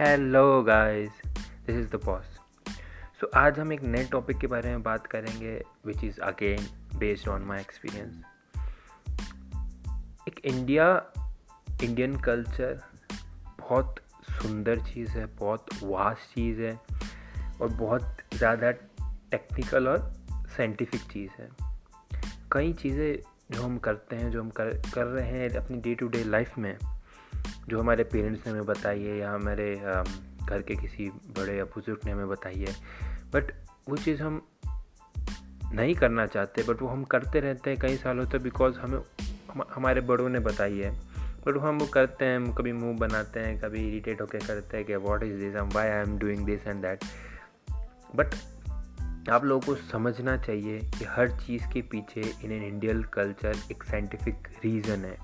Hello guys, this is the boss. So आज हम एक नए टॉपिक के बारे में बात करेंगे which is again based on my experience. एक इंडियन कल्चर बहुत सुंदर चीज़ है, बहुत वास्ट चीज़ है और बहुत ज़्यादा टेक्निकल और साइंटिफिक चीज़ है। कई चीज़ें जो हम करते हैं, जो हम कर रहे हैं अपनी डे टू डे लाइफ में, जो हमारे पेरेंट्स ने हमें बताई है या हमारे घर के किसी बड़े या बुजुर्ग ने हमें बताई है, बट वो चीज़ हम नहीं करना चाहते, बट वो हम करते रहते हैं कई सालों तक, बिकॉज हमें हमारे बड़ों ने बताई है, बट हम वो करते हैं। हम कभी मुंह बनाते हैं, कभी इरिटेट होकर करते हैं कि what is this, why I am doing this and that. But आप लोगों को समझना चाहिए कि हर चीज़ के पीछे इन एन इंडियन कल्चर एक साइंटिफिक रीज़न है।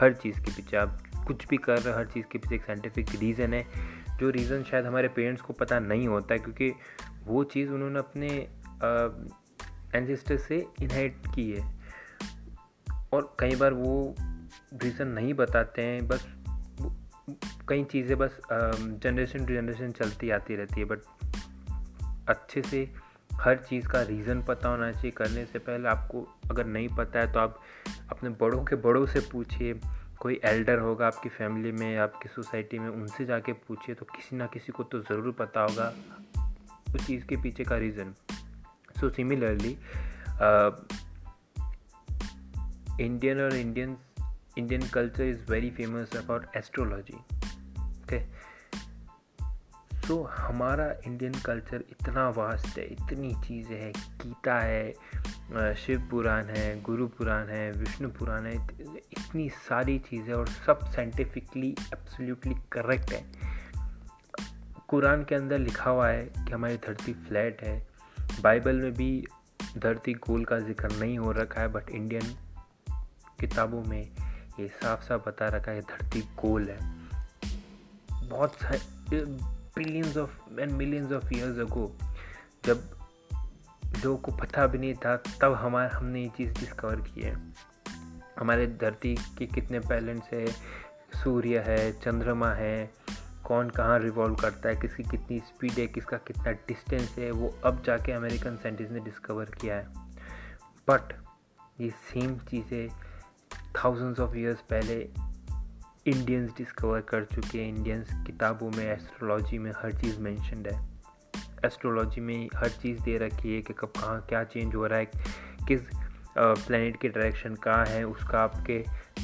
हर चीज़ के पीछे आप कुछ भी कर रहे, हर चीज़ के पीछे एक साइंटिफिक रीज़न है, जो रीज़न शायद हमारे पेरेंट्स को पता नहीं होता है, क्योंकि वो चीज़ उन्होंने अपने एंसेस्टर से इनहेरिट की है और कई बार वो रीज़न नहीं बताते हैं। बस कई चीज़ें बस जनरेशन टू जनरेशन चलती आती रहती है, बट अच्छे से हर चीज़ का रीज़न पता होना चाहिए। करने से पहले आपको अगर नहीं पता है तो आप अपने बड़ों के बड़ों से पूछिए, कोई एल्डर होगा आपकी फैमिली में, आपकी सोसाइटी में, उनसे जाके पूछिए, तो किसी ना किसी को तो ज़रूर पता होगा उस चीज़ के पीछे का reason. So similarly Indian culture is very famous about astrology. Okay, so हमारा इंडियन कल्चर इतना वास्ट है, इतनी चीज़ें हैं। गीता है, शिव पुराण है, गुरु पुराण है, विष्णु पुराण है, इतनी सारी चीज़ें और सब साइंटिफिकली एब्सोल्युटली करेक्ट है। कुरान के अंदर लिखा हुआ है कि हमारी धरती फ्लैट है, बाइबल में भी धरती गोल का जिक्र नहीं हो रखा है, बट इंडियन किताबों में ये साफ साफ बता रखा है धरती गोल है। बहुत सारे billions of and millions of years ago, जब लोगों को पता भी नहीं था, तब हमने ये चीज़ डिस्कवर की है। हमारे धरती के कितने पैलेट्स है, सूर्य है, चंद्रमा है, कौन कहाँ रिवॉल्व करता है, किसकी कितनी स्पीड है, किसका कितना डिस्टेंस है, वो अब जाके अमेरिकन साइंटिस्ट ने डिस्कवर किया है। बट ये सेम चीज़ें थाउजेंड्स ऑफ ईयर्स पहले इंडियंस डिस्कवर कर चुके हैं। इंडियंस किताबों में एस्ट्रोलॉजी में हर चीज़ मेंशन्ड है। एस्ट्रोलॉजी में हर चीज़ दे रखी है कि कब कहाँ क्या चेंज हो रहा है, किस प्लैनेट की डायरेक्शन कहाँ है, उसका आपके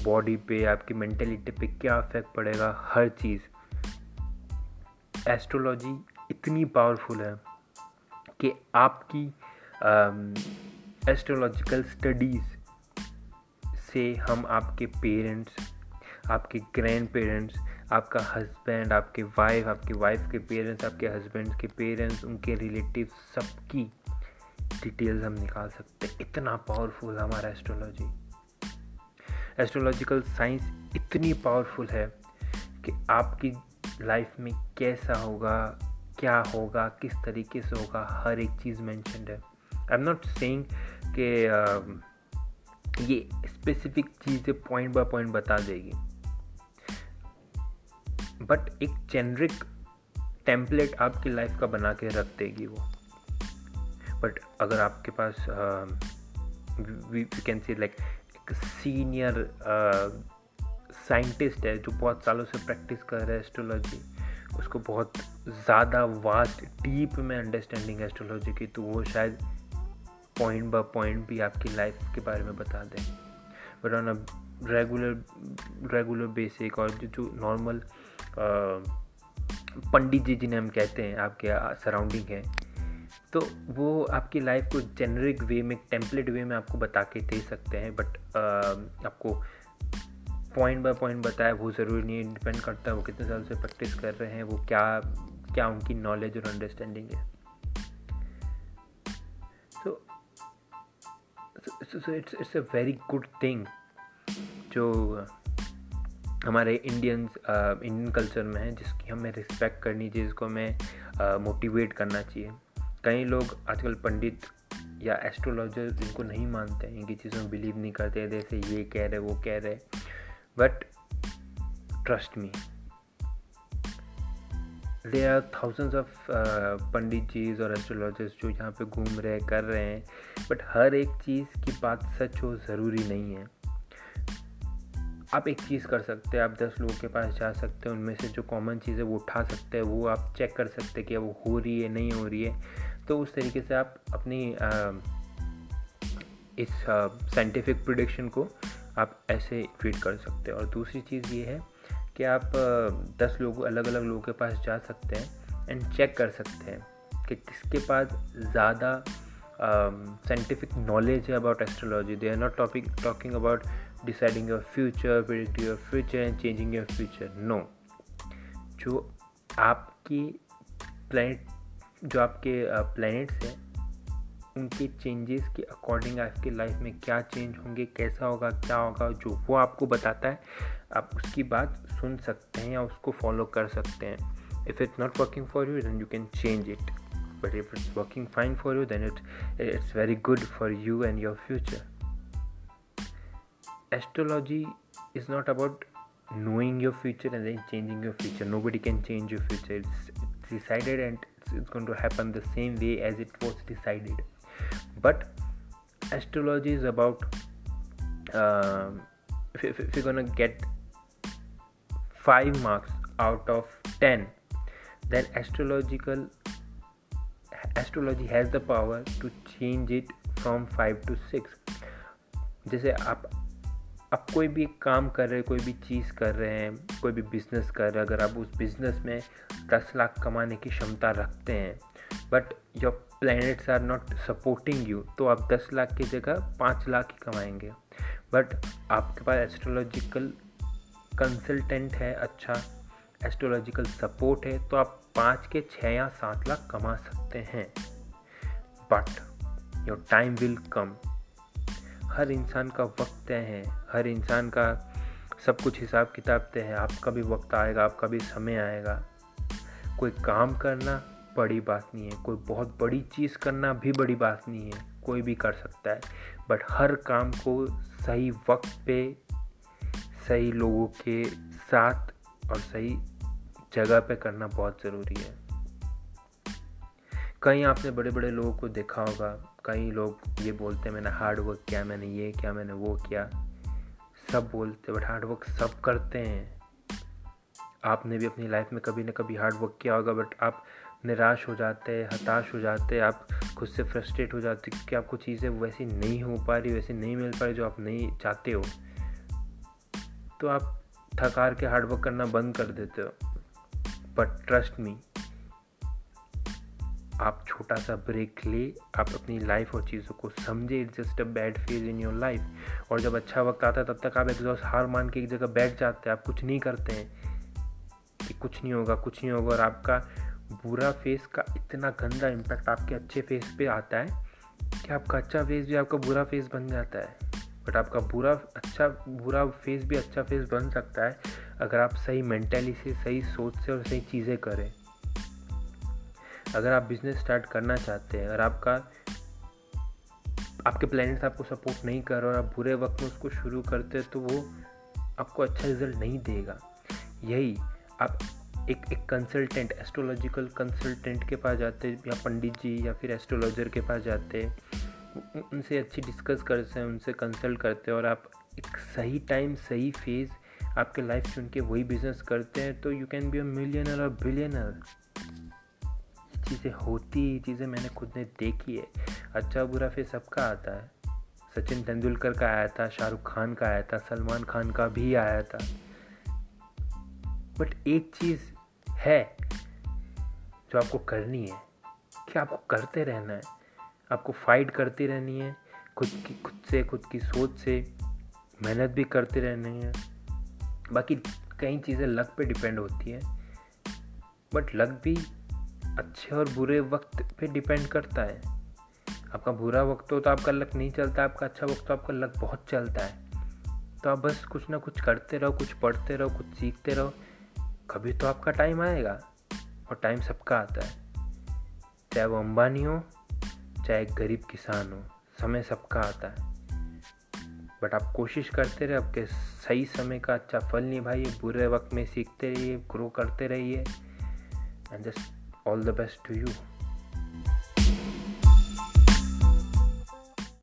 बॉडी पे, आपकी मेंटलिटी पे क्या इफेक्ट पड़ेगा, हर चीज़। एस्ट्रोलॉजी इतनी पावरफुल है कि आपकी एस्ट्रोलॉजिकल स्टडीज़ से हम आपके पेरेंट्स, आपके ग्रैंड पेरेंट्स, आपका हस्बैंड, आपके वाइफ के पेरेंट्स, आपके हस्बैंड के पेरेंट्स, उनके रिलेटिव, सबकी डिटेल्स हम निकाल सकते हैं। इतना पावरफुल हमारा एस्ट्रोलॉजी, एस्ट्रोलॉजिकल साइंस इतनी पावरफुल है कि आपकी लाइफ में कैसा होगा, क्या होगा, किस तरीके से होगा, हर एक चीज़ मेंशन्ड है। आई एम नॉट सेइंग कि ये स्पेसिफिक चीज़ें पॉइंट बाय पॉइंट बता देगी, बट एक जेनरिक टेम्पलेट आपकी लाइफ का बना के रख देगी वो। बट अगर आपके पास वी कैन सी लाइक एक सीनियर साइंटिस्ट है जो बहुत सालों से प्रैक्टिस कर रहा है एस्ट्रोलॉजी, उसको बहुत ज़्यादा वास्ट डीप में अंडरस्टैंडिंग है एस्ट्रोलॉजी की, तो वो शायद पॉइंट बाय पॉइंट भी आपकी लाइफ के बारे में बता दें। But on a regular basic और जो नॉर्मल पंडित जी जिन्हें हम कहते हैं आपके सराउंडिंग है, तो वो आपकी लाइफ को जेनरिक वे में, टेम्पलेट वे में आपको बता के दे सकते हैं, बट आपको पॉइंट बाय पॉइंट बताए वो ज़रूरी नहीं। डिपेंड करता है वो कितने साल से प्रैक्टिस कर रहे हैं, वो क्या उनकी नॉलेज और अंडरस्टैंडिंग है। So it's a very good thing जो हमारे इंडियन कल्चर में है, जिसकी हमें रिस्पेक्ट करनी चाहिए, जिसको हमें मोटिवेट करना चाहिए। कई लोग आजकल पंडित या एस्ट्रोलॉजर जिनको नहीं मानते हैं, इनकी चीज़ों में बिलीव नहीं करते, जैसे ये कह रहे वो कह रहे, but trust me, they are thousands of pandit जीज और एस्ट्रोलॉजर्स जो यहाँ पे घूम रहे कर रहे हैं, बट हर एक चीज़ की बात सच हो ज़रूरी नहीं है। आप एक चीज़ कर सकते हैं, आप 10 लोगों के पास जा सकते हैं, उनमें से जो कॉमन चीज़ है वो उठा सकते हैं, वो आप चेक कर सकते हैं कि वो हो रही है नहीं हो रही है। तो उस तरीके से आप अपनी इस साइंटिफिक प्रेडिक्शन को आप ऐसे ट्रीट कर सकते हैं। और दूसरी चीज़ ये है कि आप 10 लोग अलग अलग लोगों के पास जा सकते हैं एंड चेक कर सकते हैं कि किसके पास ज़्यादा साइंटिफिक नॉलेज है about astrology. They are not talking about deciding your future, predicting your future and changing your future. No, जो आपकी प्लैनेट्स हैं उनके चेंजेस के अकॉर्डिंग आपके लाइफ में क्या चेंज होंगे, कैसा होगा, क्या होगा, जो वो आपको बताता है आप उसकी बात सुन सकते हैं या उसको फॉलो कर सकते हैं। If it's not working for you then you can change it, but if it's working fine for you then it's very good for you and your future. Astrology is not about knowing your future and then changing your future. Nobody can change your future. It's decided and it's going to happen the same way as it was decided. But astrology is about if you're going to get 5 marks out of 10, then astrology has the power to change it from 5 to 6. जैसे आप कोई भी काम कर रहे हैं, कोई भी चीज़ कर रहे हैं, कोई भी बिज़नेस कर रहे हैं, अगर आप उस बिज़नेस में 10 लाख कमाने की क्षमता रखते हैं but your planets are not supporting you, तो आप 10 लाख की जगह 5 लाख ही कमाएंगे। बट आपके पास एस्ट्रोलॉजिकल कंसल्टेंट है, अच्छा एस्ट्रोलॉजिकल सपोर्ट है, तो आप 5 के 6 या 7 लाख कमा सकते हैं। But your time will come. हर इंसान का वक्त है, हर इंसान का सब कुछ हिसाब किताब तय है। आपका भी वक्त आएगा, आपका भी समय आएगा। कोई काम करना बड़ी बात नहीं है, कोई बहुत बड़ी चीज़ करना भी बड़ी बात नहीं है, कोई भी कर सकता है। बट हर काम को सही वक्त पे, सही लोगों के साथ और सही जगह पे करना बहुत ज़रूरी है। कहीं आपने बड़े बड़े लोगों को देखा होगा, कई लोग ये बोलते हैं मैंने हार्ड वर्क किया, मैंने ये किया, मैंने वो किया, सब बोलते, बट हार्ड वर्क सब करते हैं। आपने भी अपनी लाइफ में कभी ना कभी हार्ड वर्क किया होगा, बट आप निराश हो जाते हैं, हताश हो जाते हैं, आप खुद से फ्रस्ट्रेट हो जाते हैं क्योंकि आपको चीज़ें वैसी नहीं हो पा रही, वैसी नहीं मिल पा रही जो आप नहीं चाहते हो, तो आप थकार के हार्ड वर्क करना बंद कर देते हो। बट ट्रस्ट मी, आप छोटा सा ब्रेक ले, आप अपनी लाइफ और चीज़ों को समझे। It's just a bad phase in your life. और जब अच्छा वक्त आता है तब तक आप एग्जॉस्ट हार मान के एक जगह बैठ जाते हैं, आप कुछ नहीं करते हैं कि कुछ नहीं होगा, कुछ नहीं होगा। और आपका बुरा फेस का इतना गंदा इम्पैक्ट आपके अच्छे फेस पे आता है कि आपका अच्छा फेस भी आपका बुरा फेस बन जाता है। बट आपका बुरा फेस भी अच्छा फेस बन सकता है अगर आप सही मेंटली से, सही सोच से और सही चीज़ें करें। अगर आप बिज़नेस स्टार्ट करना चाहते हैं और आपके प्लैनेट्स आपको सपोर्ट नहीं कर रहे और आप बुरे वक्त में उसको शुरू करते हैं, तो वो आपको अच्छा रिजल्ट नहीं देगा। यही आप एक कंसल्टेंट, एस्ट्रोलॉजिकल कंसल्टेंट के पास जाते या पंडित जी या फिर एस्ट्रोलॉजर के पास जाते, उनसे अच्छी डिस्कस करते हैं, उनसे कंसल्ट करते हैं और आप एक सही टाइम, सही फेज़ आपके लाइफ चुन के वही बिज़नेस करते हैं, तो you can be a millionaire और बिलियनर। चीज़ें होती, चीज़ें मैंने खुद ने देखी है। अच्छा बुरा फेस सबका आता है। सचिन तेंदुलकर का आया था, शाहरुख खान का आया था, सलमान खान का भी आया था। बट एक चीज़ है जो आपको करनी है कि आपको करते रहना है, आपको फाइट करती रहनी है, खुद की सोच से मेहनत भी करते रहनी है। बाकी कई चीज़ें लक पे डिपेंड होती है, बट लक भी अच्छे और बुरे वक्त पे डिपेंड करता है। आपका बुरा वक्त हो तो आपका लक नहीं चलता, आपका अच्छा वक्त हो आपका लक बहुत चलता है। तो आप बस कुछ ना कुछ करते रहो, कुछ पढ़ते रहो, कुछ सीखते रहो, कभी तो आपका टाइम आएगा। और टाइम सबका आता है, चाहे वो अंबानी हो चाहे गरीब किसान हो, समय सबका आता है। बट आप कोशिश करते रहे, आपके सही समय का अच्छा फल निभाइए, बुरे वक्त में सीखते रहिए, ग्रो करते रहिए and just all the best to you.